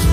is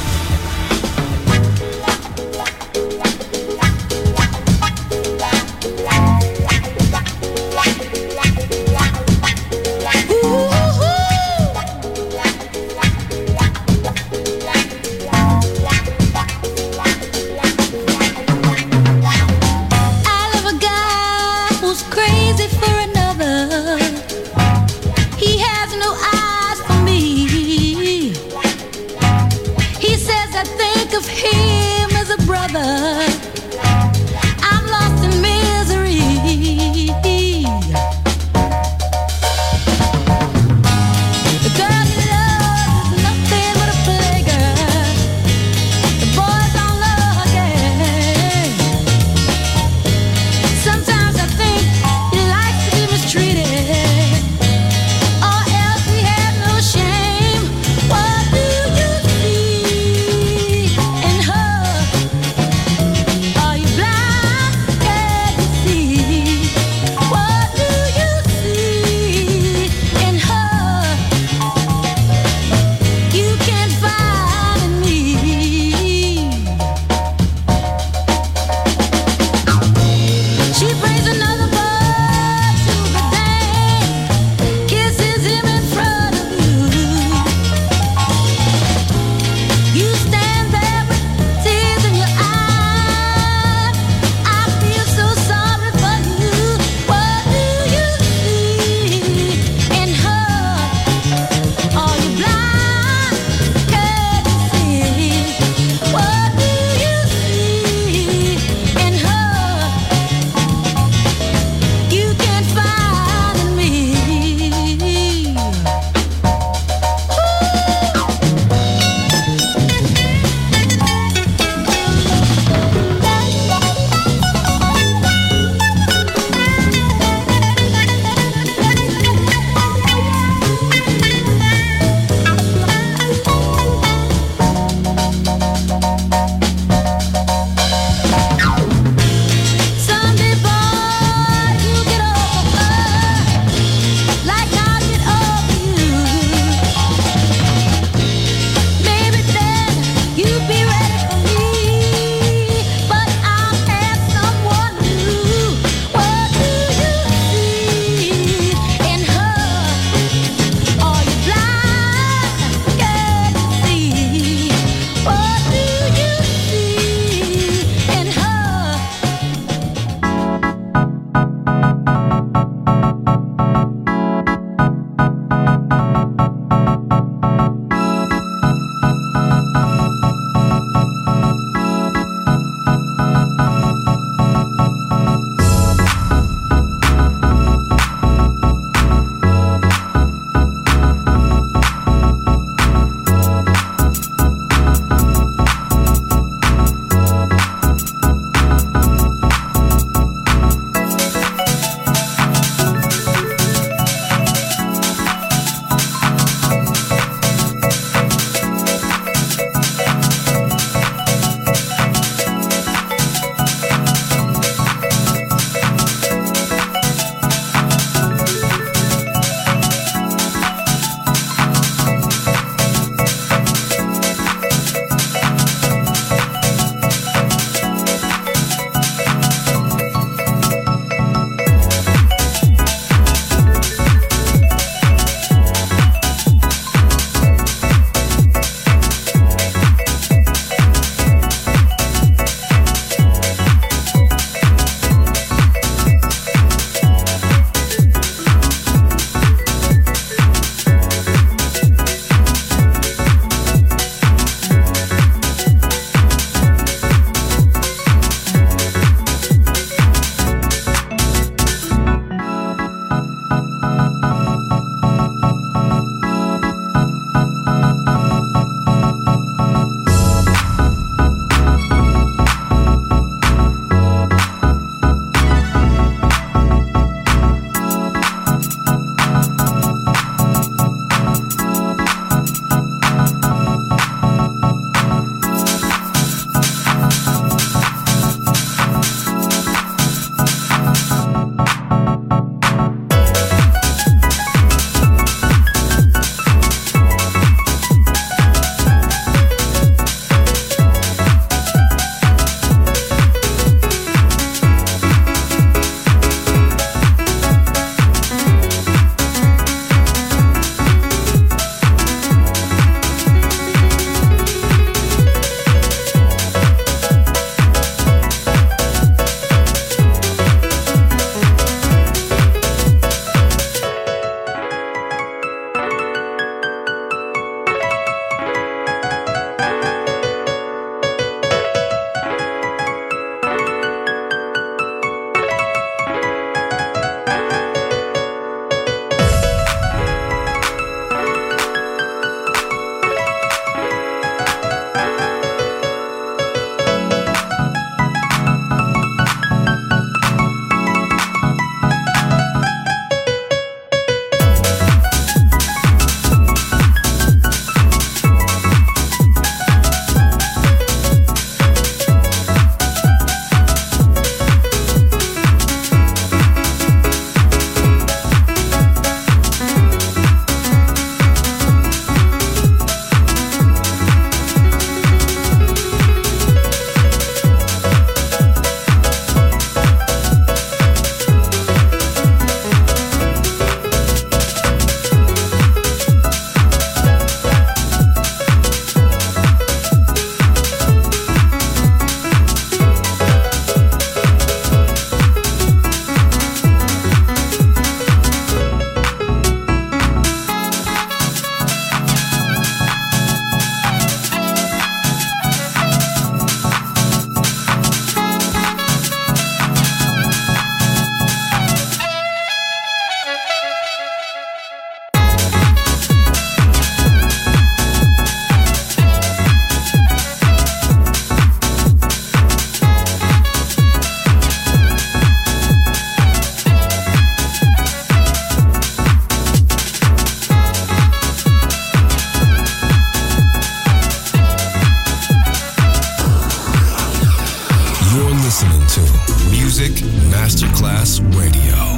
listening to Music Masterclass Radio,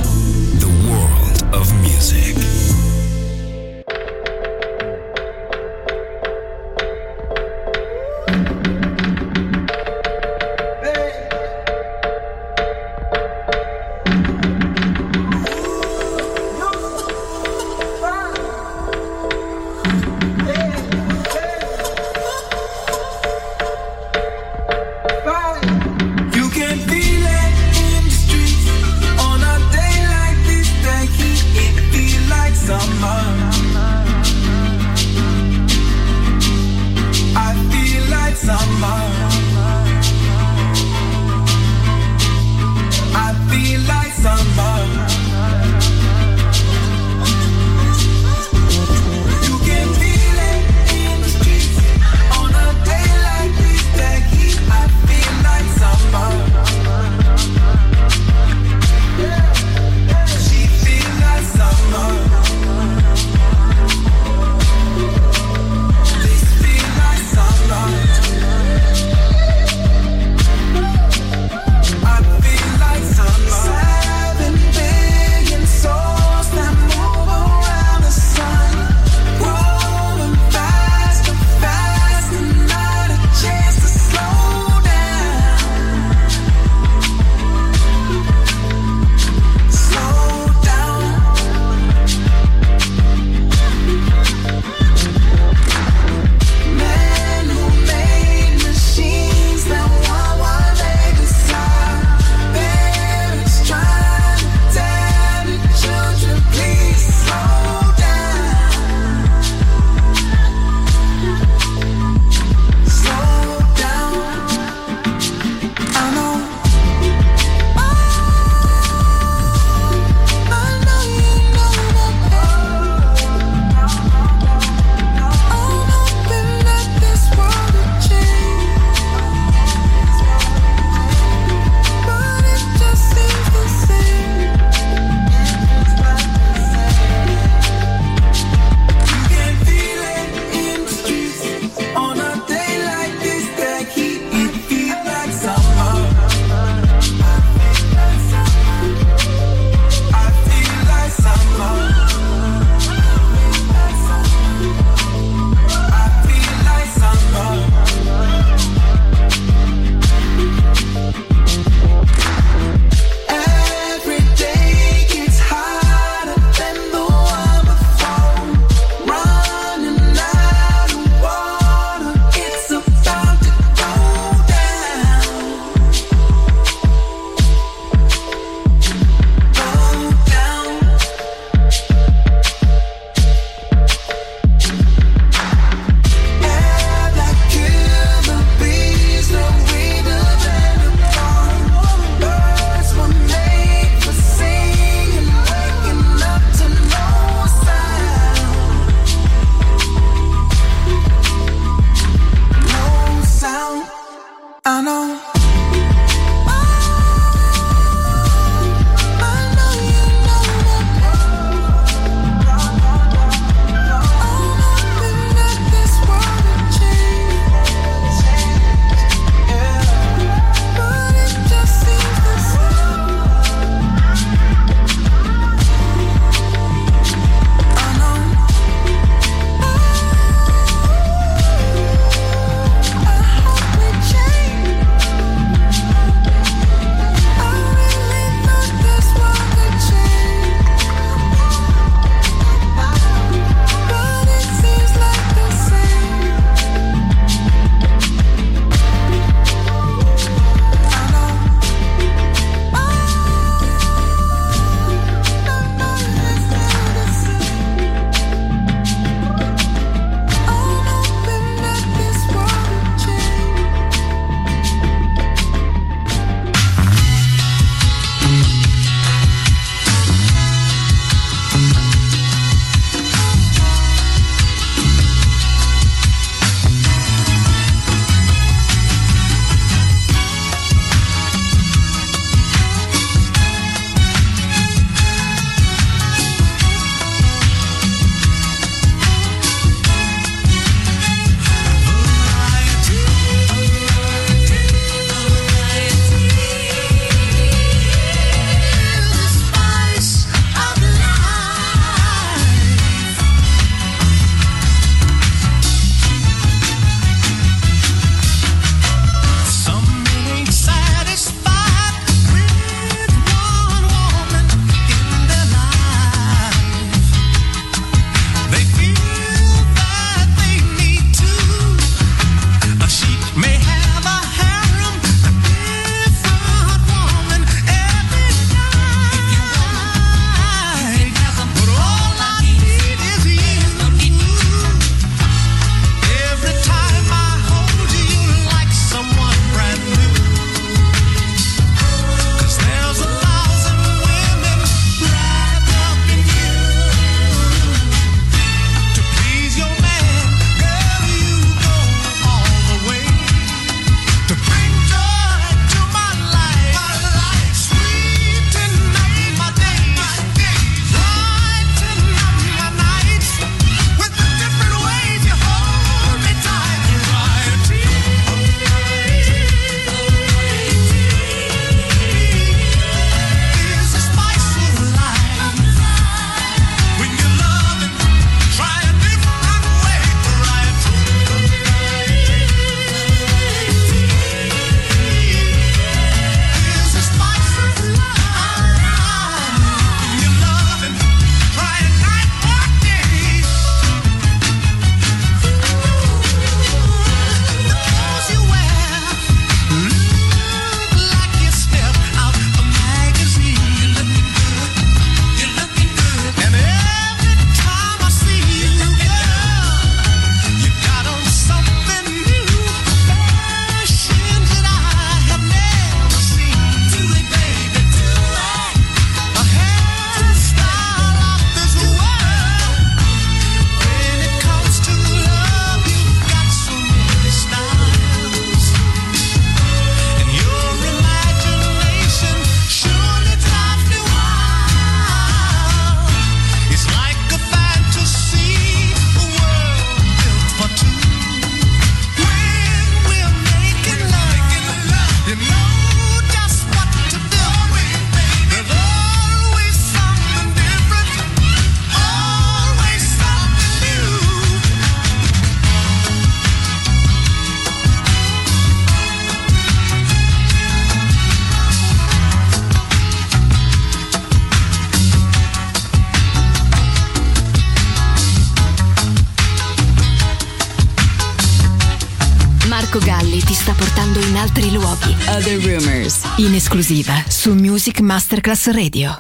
the world of music. Some sta portando in altri luoghi. Other Rumors, in esclusiva su Music Masterclass Radio.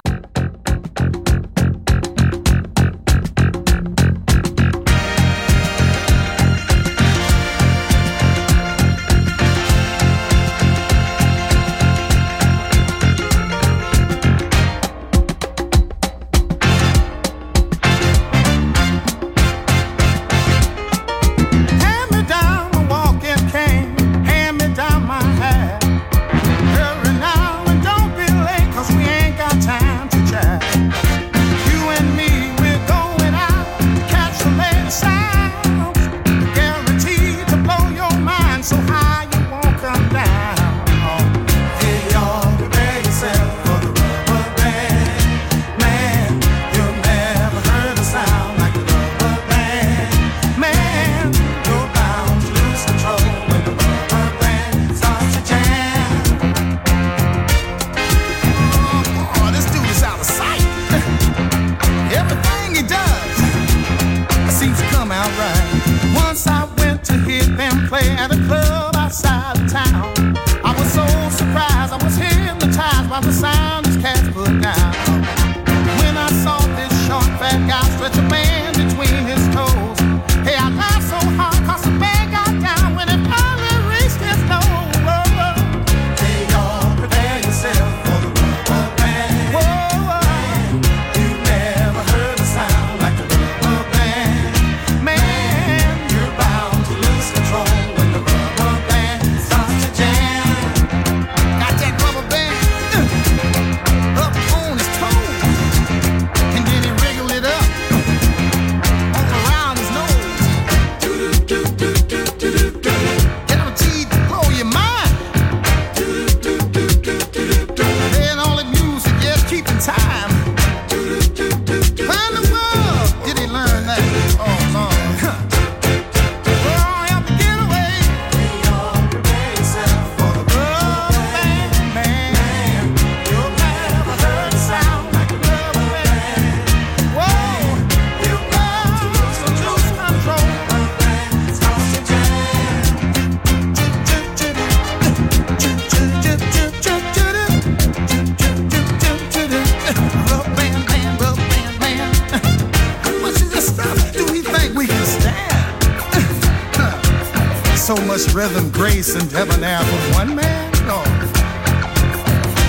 Rhythm, grace, and debonair for one man? No.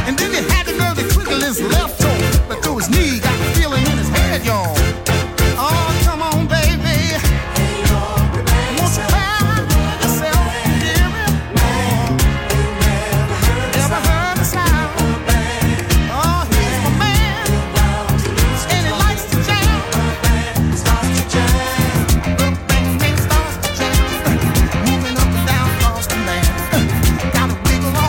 And then he had the nerve to twinkle his left toe, but through his knee got the feeling in his head, y'all. Oh, come on, baby. Won't you find yourself, dearie? Never heard a sound. Oh, he's my man, and he likes to jam. Starts to jam. Moving up and down, lost the man. Got a wiggle on.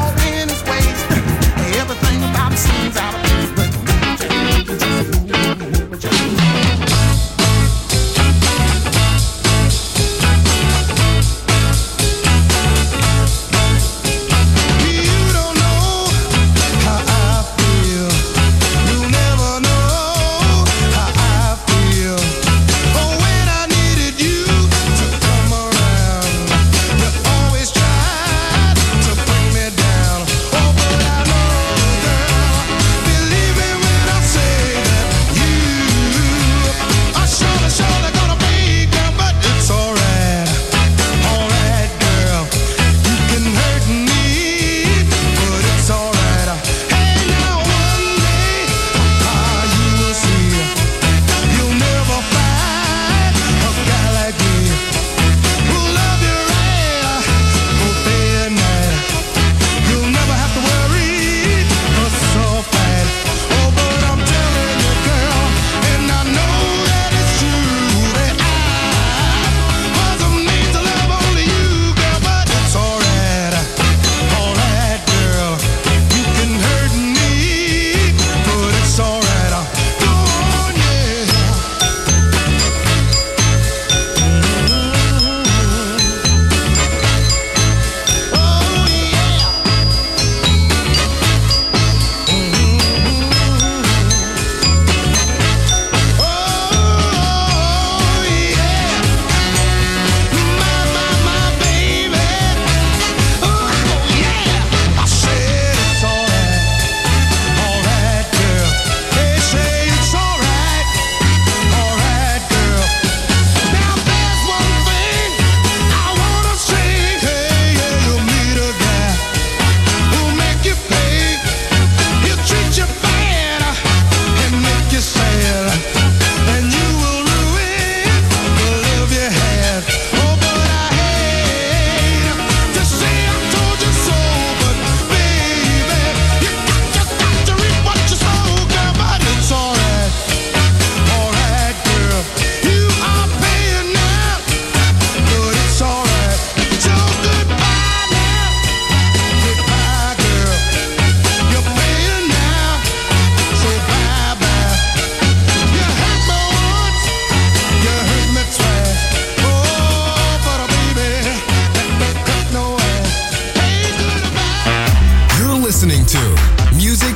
show. Music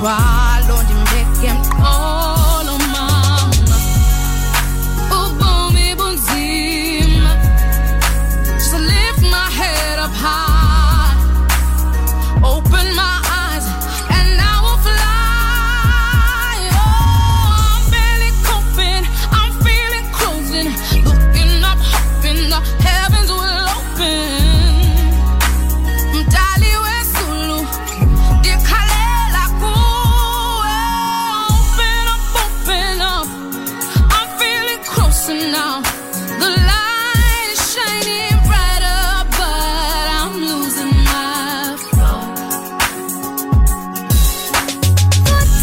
Why, Lord, you make him all of mama. Ubomi bunzima. Just lift my head up high. Open my eyes and I will fly. Oh, I'm barely coping. I'm feeling closing. Looking up, hoping the heavens will open. Mdaliwe Sulu. Dear now, the light is shining brighter, but I'm losing my flow.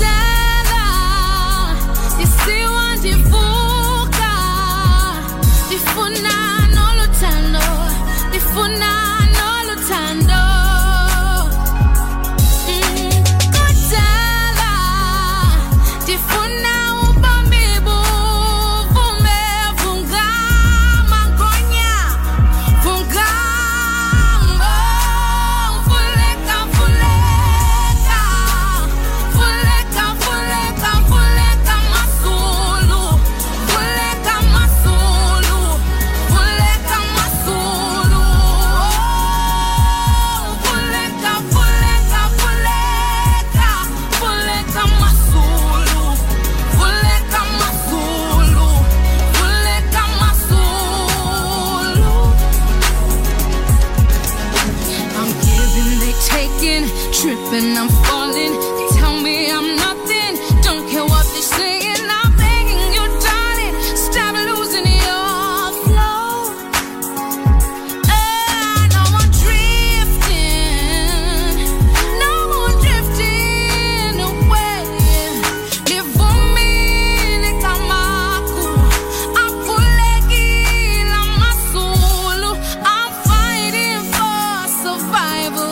Dada, isiwa ndivuka, ndifuna nolo tando. Tripping, I'm falling. Tell me I'm nothing. Don't care what they say. And I'm begging you, darling, stop losing your flow. I know I'm drifting. No more drifting away. Divumini kamaku. I'm pulling on my soul. I'm fighting for survival.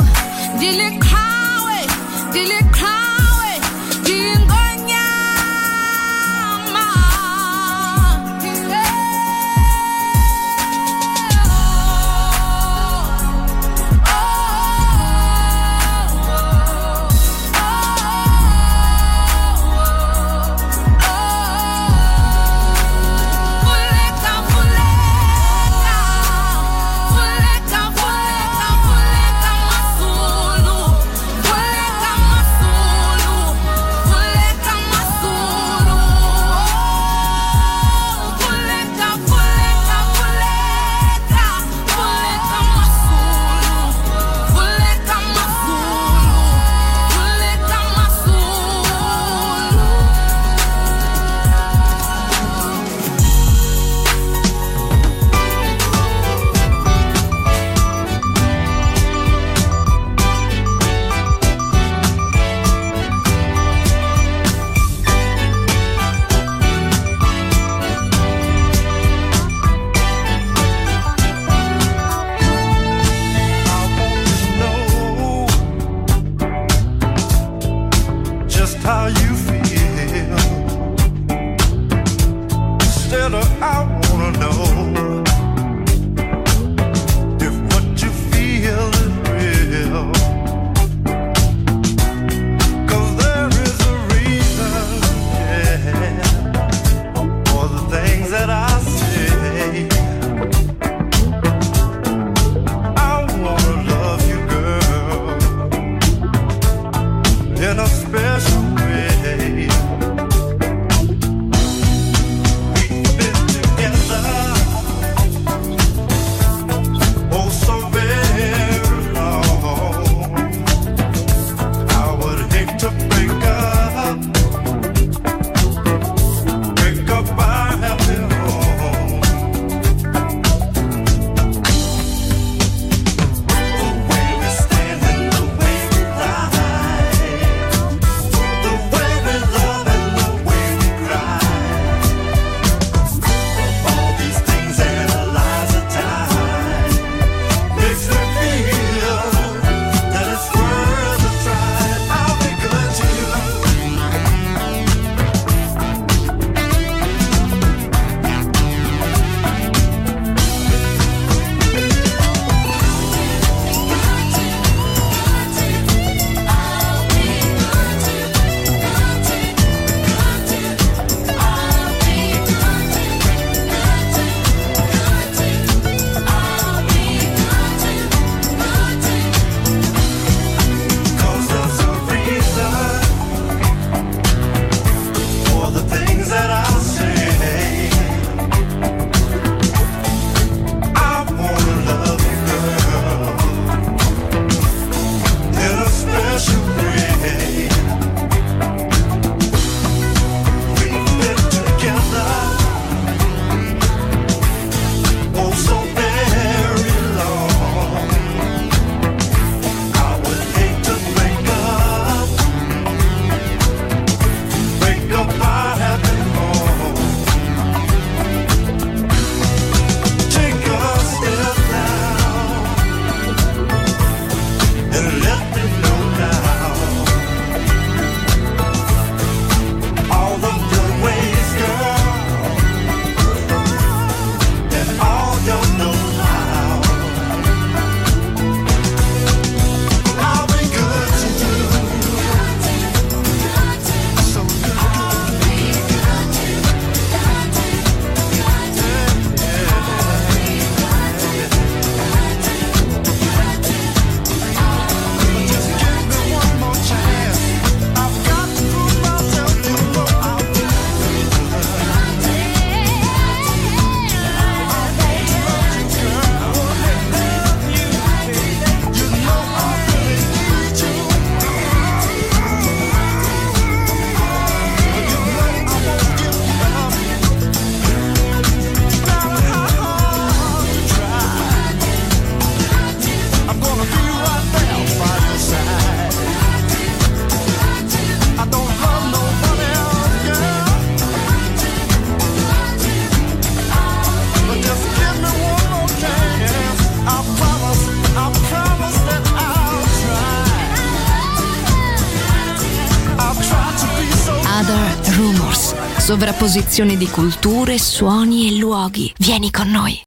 Other Rumors. Sovrapposizione di culture, suoni e luoghi. Vieni con noi.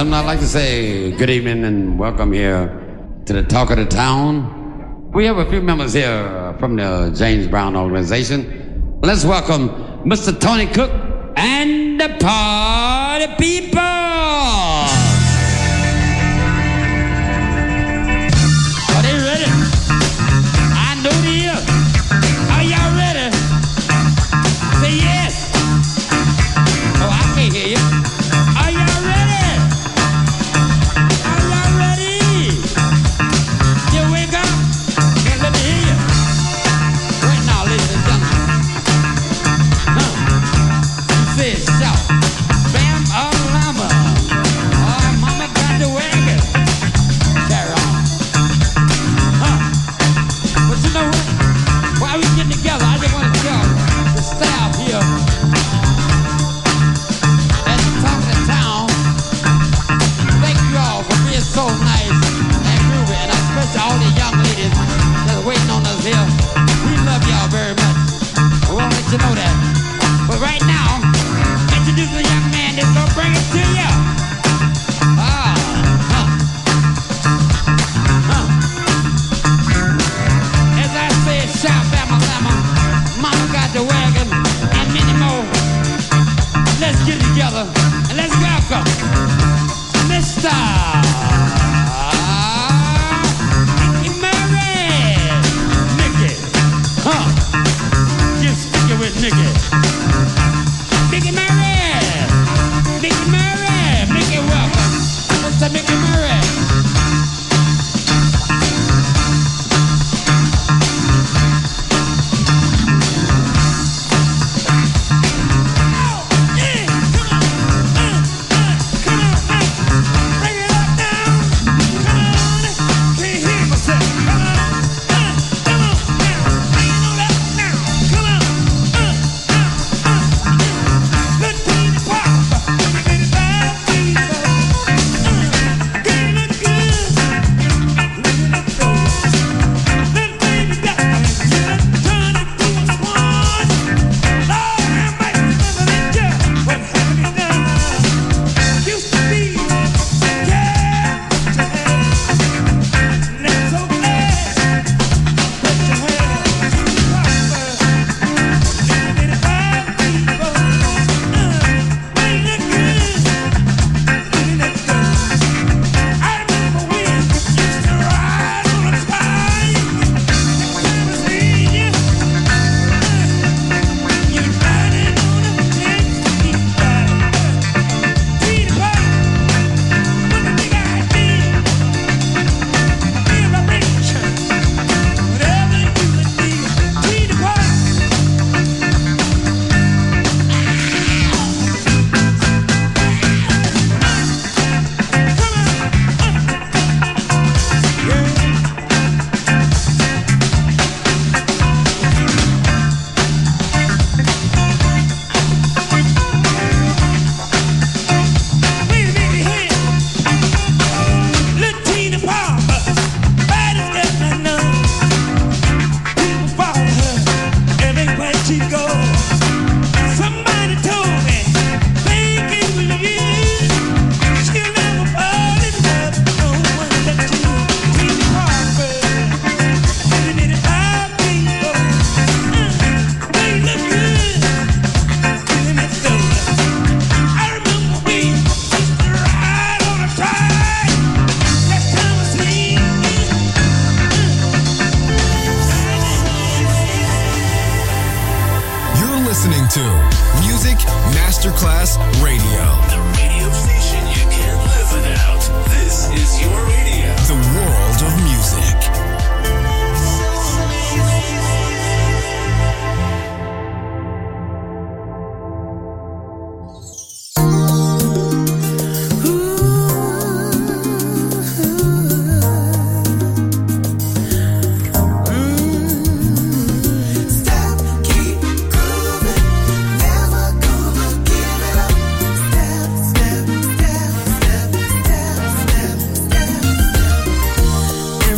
I'd like to say good evening and welcome here to the Talk of the Town. We have a few members here from the James Brown organization. Let's welcome Mr. Tony Cook and the Party People. Bam, a llama.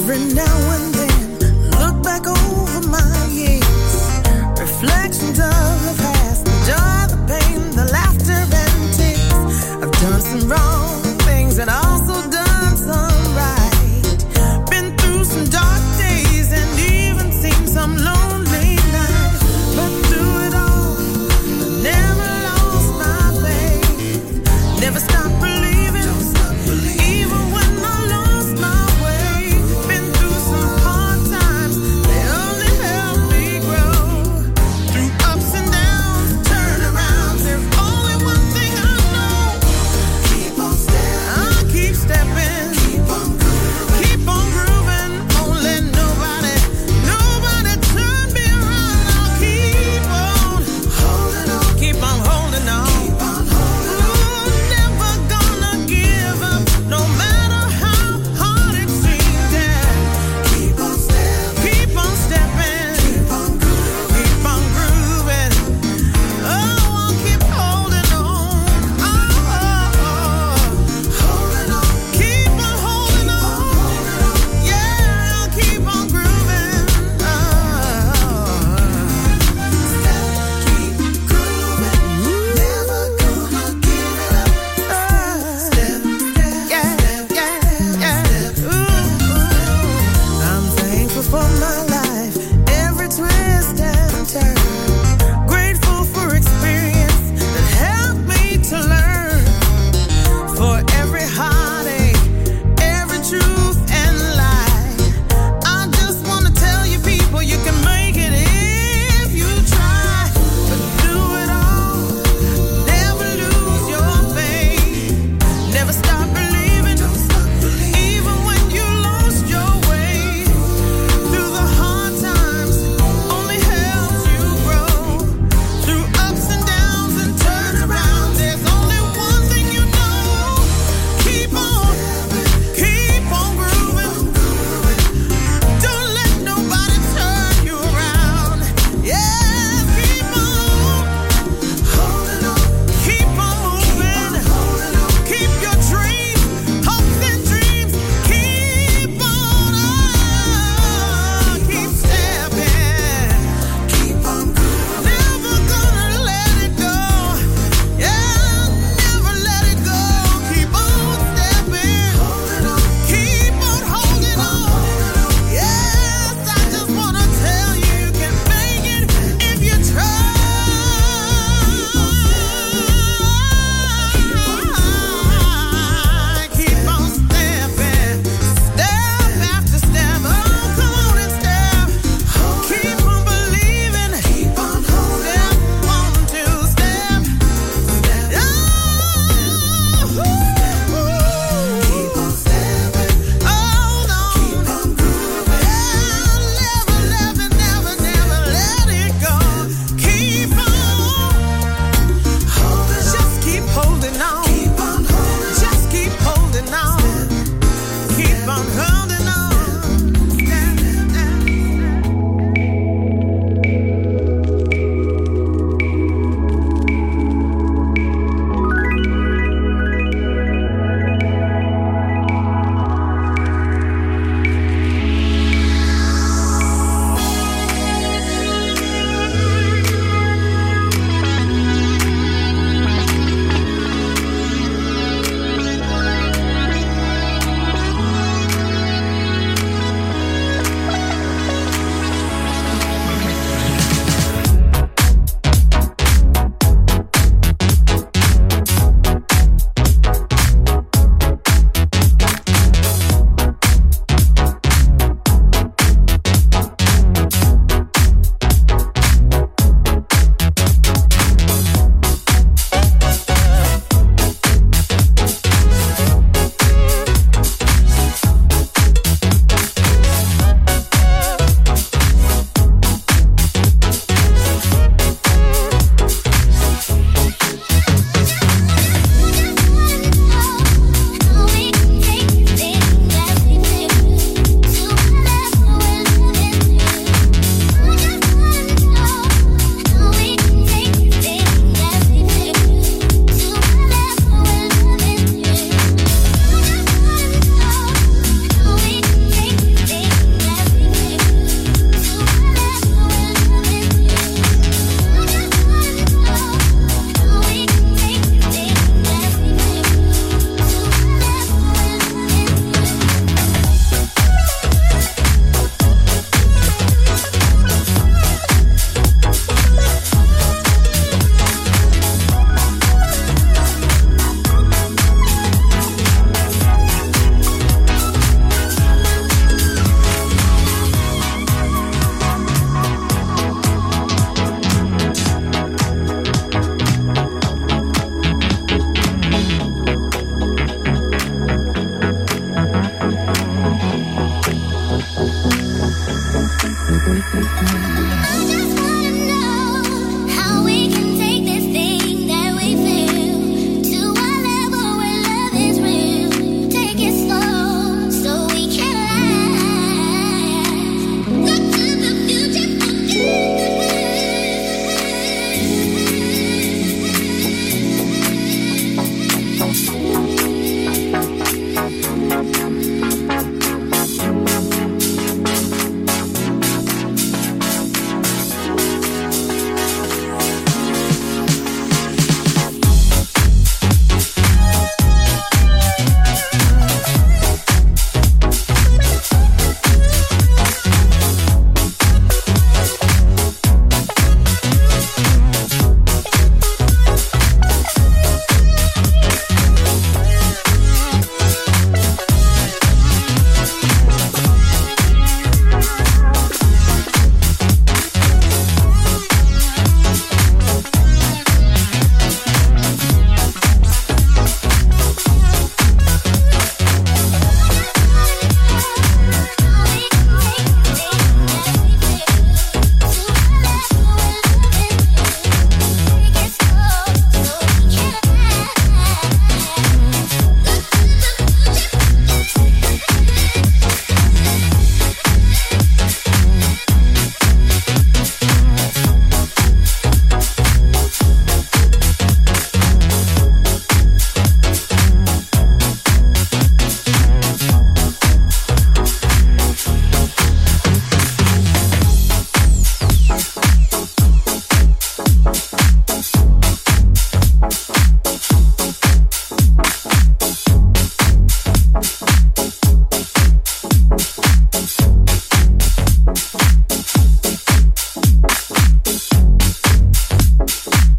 Every now and then, look back over my years. Reflections of the past, the joy, the pain, the laughter and tears. I've done some wrong things and also done some right. Been through some dark days and even seen some lonely nights. But through it all, I never lost my faith. Never stopped believing. Even when I lost my way, been through some hard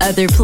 Other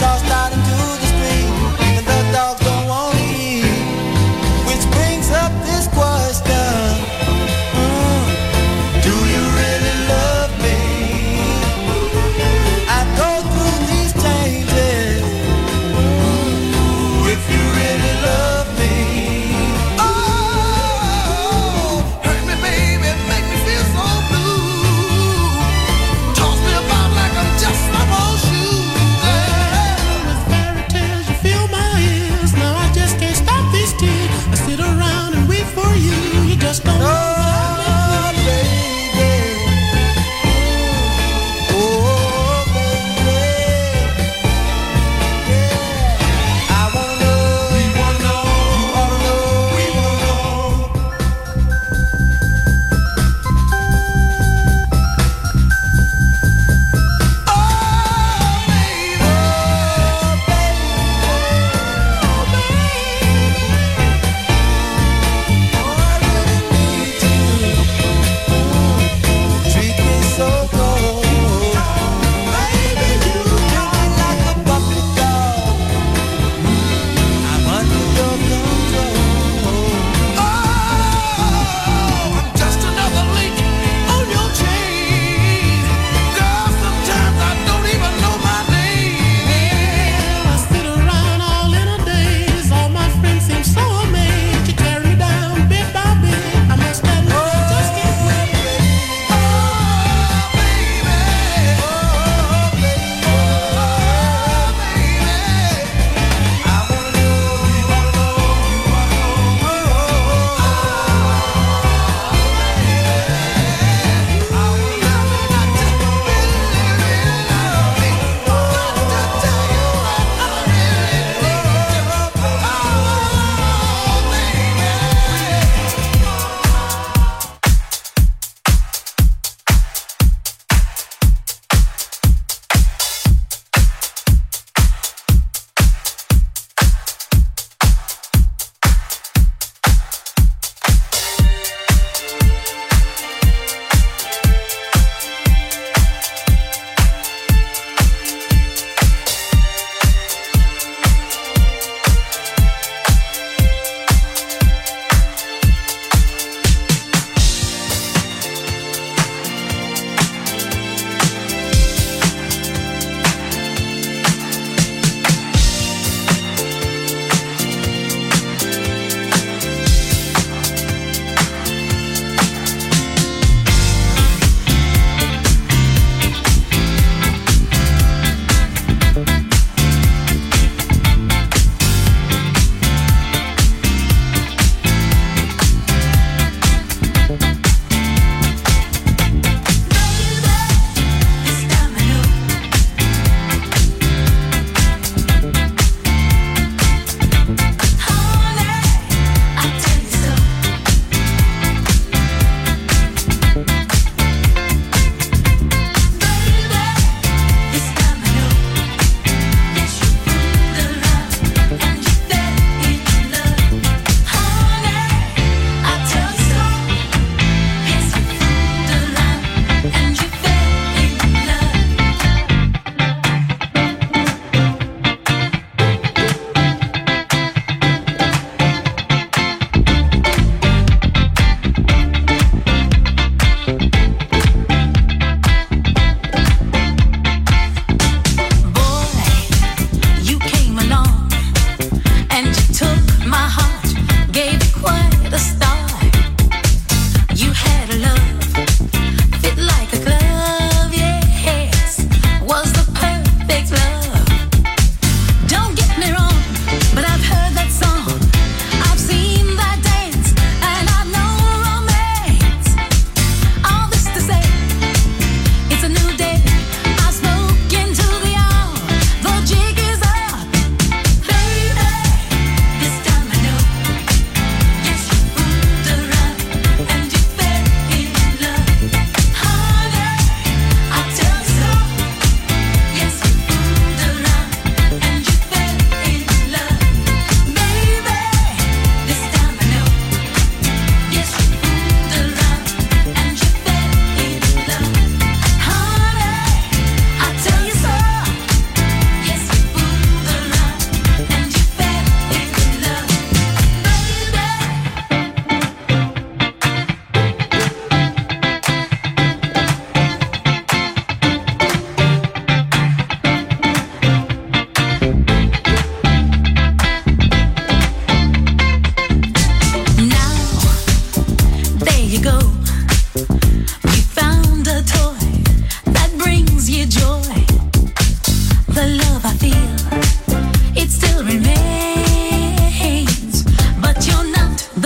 Tossed out into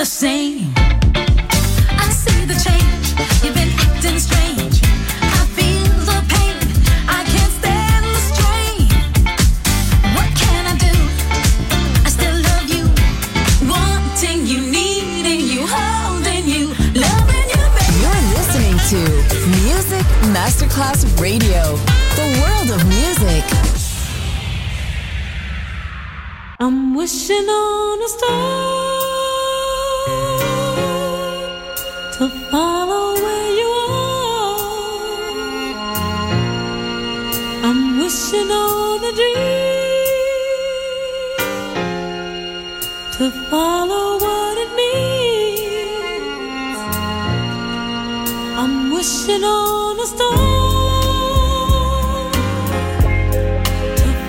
same. I see the change. You've been acting strange. I feel the pain. I can't stand the strain. What can I do? I still love you. Wanting you, needing you, holding you, loving you, baby. You're listening to Music Masterclass Radio. The world of music. I'm wishing on a star to follow where you are. I'm wishing on a dream to follow what it means. I'm wishing on a star. I